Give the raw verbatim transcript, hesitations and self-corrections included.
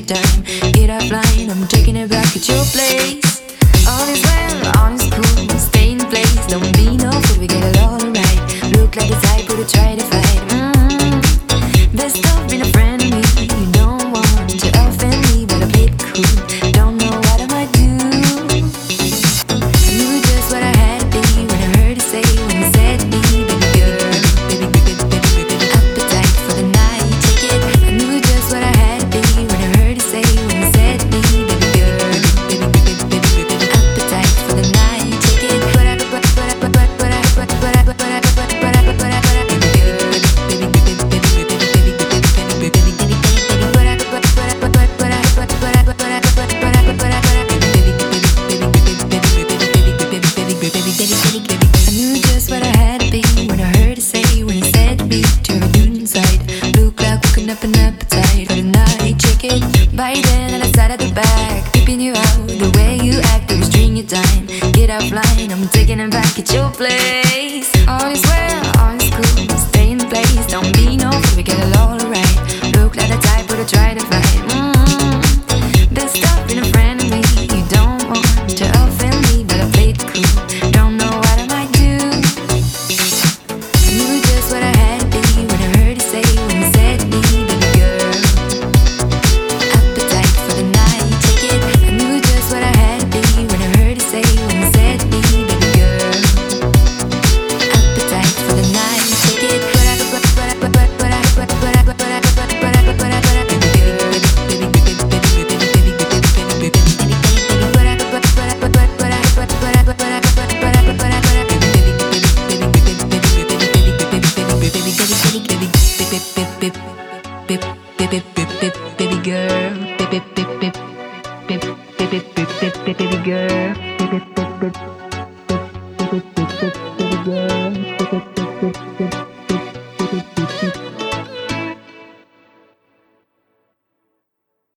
me time. Get up line, I'm taking it back at your place. All is well, all is cool, stay in place. Don't be no fool, we get it all right. Look like a type who would try to fight. Mm-hmm. This don't been a friend of me. You don't want to offend me, but I played cool. Don't know what I might do. I knew just what I had to be when I heard you say, when you said me, baby girl, baby, baby, baby, baby, appetite for the night, take it. I knew just what I had to be when I heard you say, when you said me, baby girl, baby, baby, baby, baby, baby, appetite for the night, take it. But I, but I, but I, but I, but I, but I, but I, but I, but I, but I. Up an appetite for the night, chicken. By then on the side of the back, peeping you out, the way you act, the string your time. Get offline, I'm taking it back at your place. All is well, all is cool, stay in place. Don't be no fool, we get it all right. Look like the type who try to fight. Mm-hmm. This stuff in a friend of me. You don't want to offend me, but I played cool. Don't know what I might do. I knew just what I had to be when I heard you say, when you said me. Baby girl, baby, baby, baby, baby, baby girl, baby, baby.